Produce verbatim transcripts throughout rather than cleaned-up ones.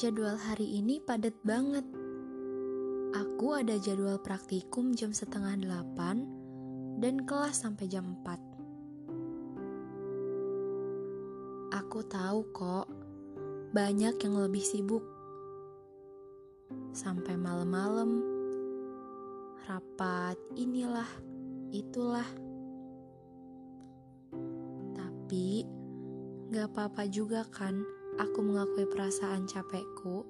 Jadwal hari ini padat banget. Aku ada jadwal praktikum jam setengah delapan dan kelas sampai jam empat. Aku tahu kok, banyak yang lebih sibuk. Sampai malam-malam, rapat inilah, itulah. Tapi, gak apa-apa juga kan aku mengakui perasaan capekku.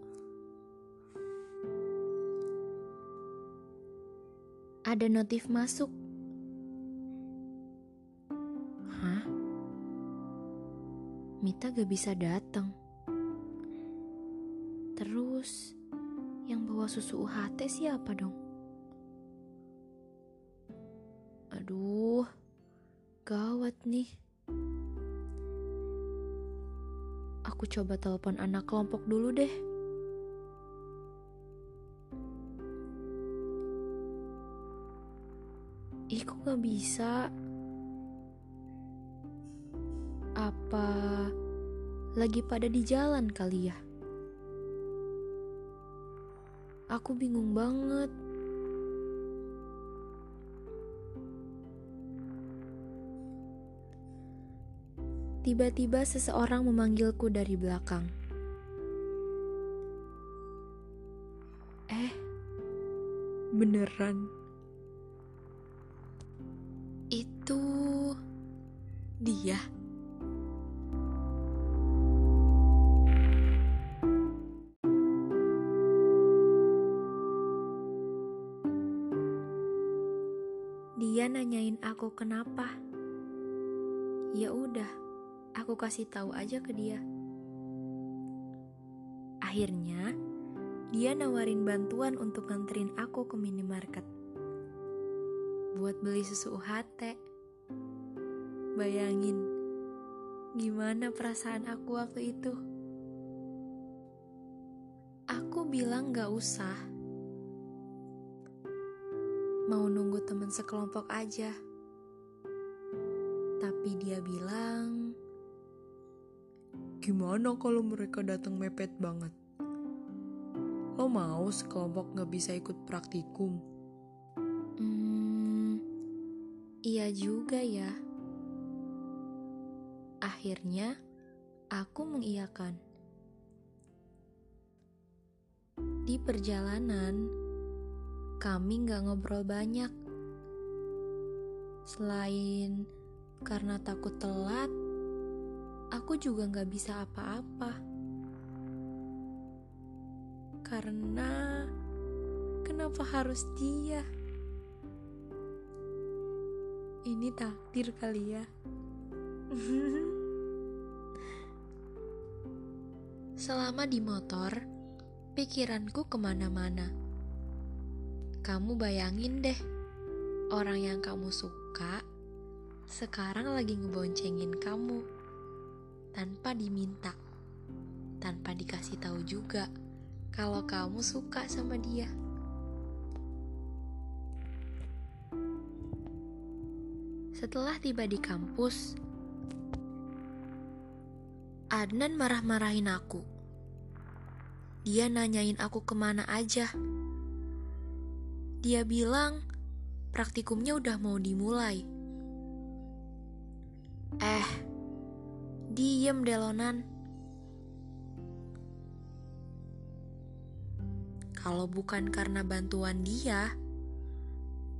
Ada notif masuk. Hah? Mita gak bisa datang. Terus, yang bawa susu U H T siapa dong? Aduh, gawat nih. Aku coba telepon anak kelompok dulu deh. Ih, kok gak bisa? Apa lagi pada di jalan kali ya? Aku bingung banget. Tiba-tiba seseorang memanggilku dari belakang. Eh, beneran. Itu dia. Dia nanyain aku kenapa. Ya udah, aku kasih tahu aja ke dia. Akhirnya, dia nawarin bantuan untuk nganterin aku ke minimarket buat beli susu U H T. Bayangin, gimana perasaan aku waktu itu. Aku bilang gak usah. Mau nunggu teman sekelompok aja. Tapi dia bilang, gimana kalau mereka datang mepet banget? Lo mau sekelompok gak bisa ikut praktikum? Hmm, iya juga ya. Akhirnya, aku mengiyakan. Di perjalanan, kami gak ngobrol banyak. Selain karena takut telat, aku juga gak bisa apa-apa. Karena kenapa harus dia? Ini takdir kali ya. Selama di motor, pikiranku kemana-mana. Kamu bayangin deh, orang yang kamu suka sekarang lagi ngeboncengin kamu tanpa diminta, tanpa dikasih tahu juga kalau kamu suka sama dia. Setelah tiba di kampus, Adnan marah-marahin aku. Dia nanyain aku kemana aja. Dia bilang, praktikumnya udah mau dimulai. Eh, diem delonan. Kalau bukan karena bantuan dia,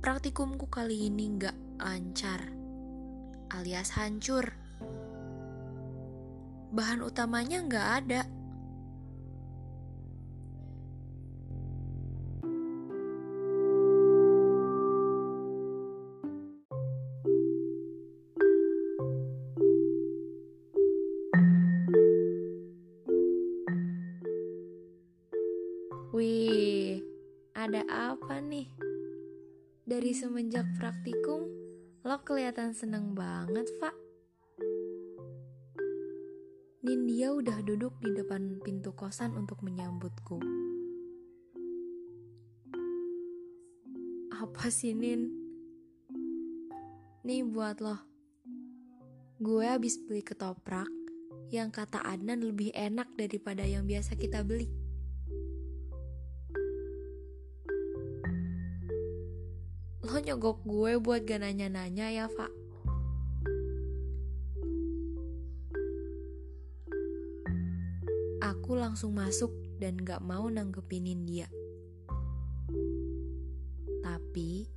praktikumku kali ini gak lancar, alias hancur. Bahan utamanya gak ada. Wih, ada apa nih? Dari semenjak praktikum, lo kelihatan seneng banget, Pak. Nindya udah duduk di depan pintu kosan untuk menyambutku. Apa sih, Nin? Nih buat lo. Gue abis beli ketoprak yang kata Adnan lebih enak daripada yang biasa kita beli. lo nyogok gue buat gak nanya-nanya ya, Fa. Aku langsung masuk dan gak mau nanggepinin dia. Tapi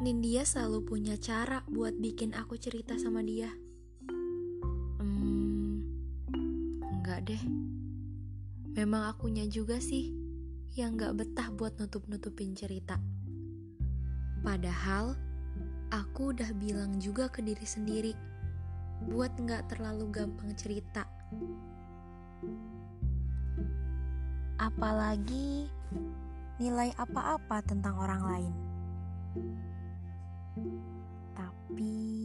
Nindya selalu punya cara buat bikin aku cerita sama dia. Hmm, enggak deh. Memang akunya juga sih yang gak betah buat nutup-nutupin cerita. Padahal aku udah bilang juga ke diri sendiri buat gak terlalu gampang cerita. Apalagi nilai apa-apa tentang orang lain. Tapi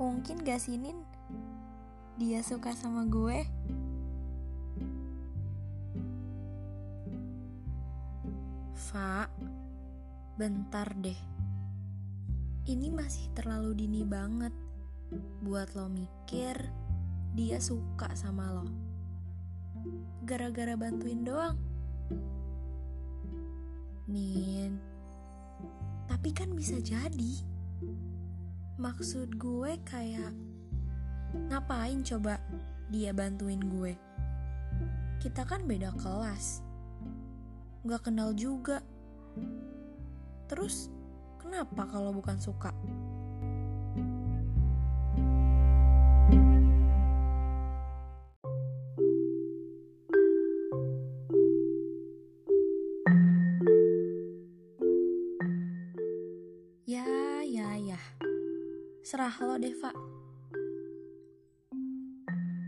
mungkin gak sih, Nin, dia suka sama gue? Fa, bentar deh. Ini masih terlalu dini banget buat lo mikir dia suka sama lo gara-gara bantuin doang, Nin. Tapi kan bisa jadi. Maksud gue kayak, ngapain coba dia bantuin gue? Kita kan beda kelas, gak kenal juga. Terus kenapa kalau bukan suka? Serah lo deh, Pak.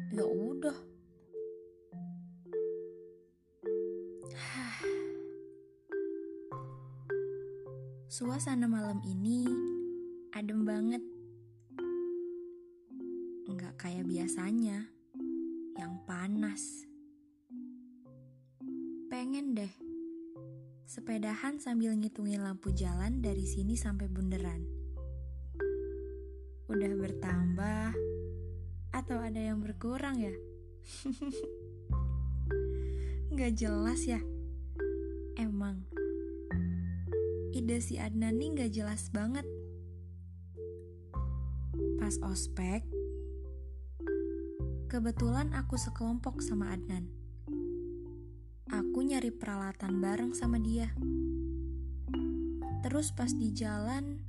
Ya udah. Suasana malam ini adem banget. Enggak kayak biasanya yang panas. Pengen deh sepedahan sambil ngitungin lampu jalan dari sini sampai bundaran. Udah bertambah atau ada yang berkurang ya? Gak jelas ya? Emang ide si Adnan nih gak jelas banget. Pas ospek, kebetulan aku sekelompok sama Adnan. Aku nyari peralatan bareng sama dia. Terus pas di jalan,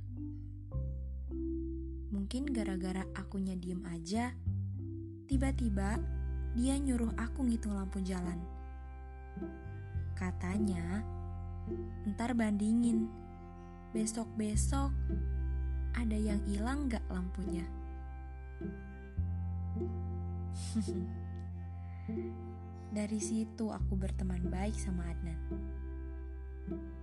mungkin gara-gara akunya diem aja, tiba-tiba dia nyuruh aku ngitung lampu jalan. Katanya, ntar bandingin, besok-besok ada yang hilang gak lampunya. Dari situ aku berteman baik sama Adnan.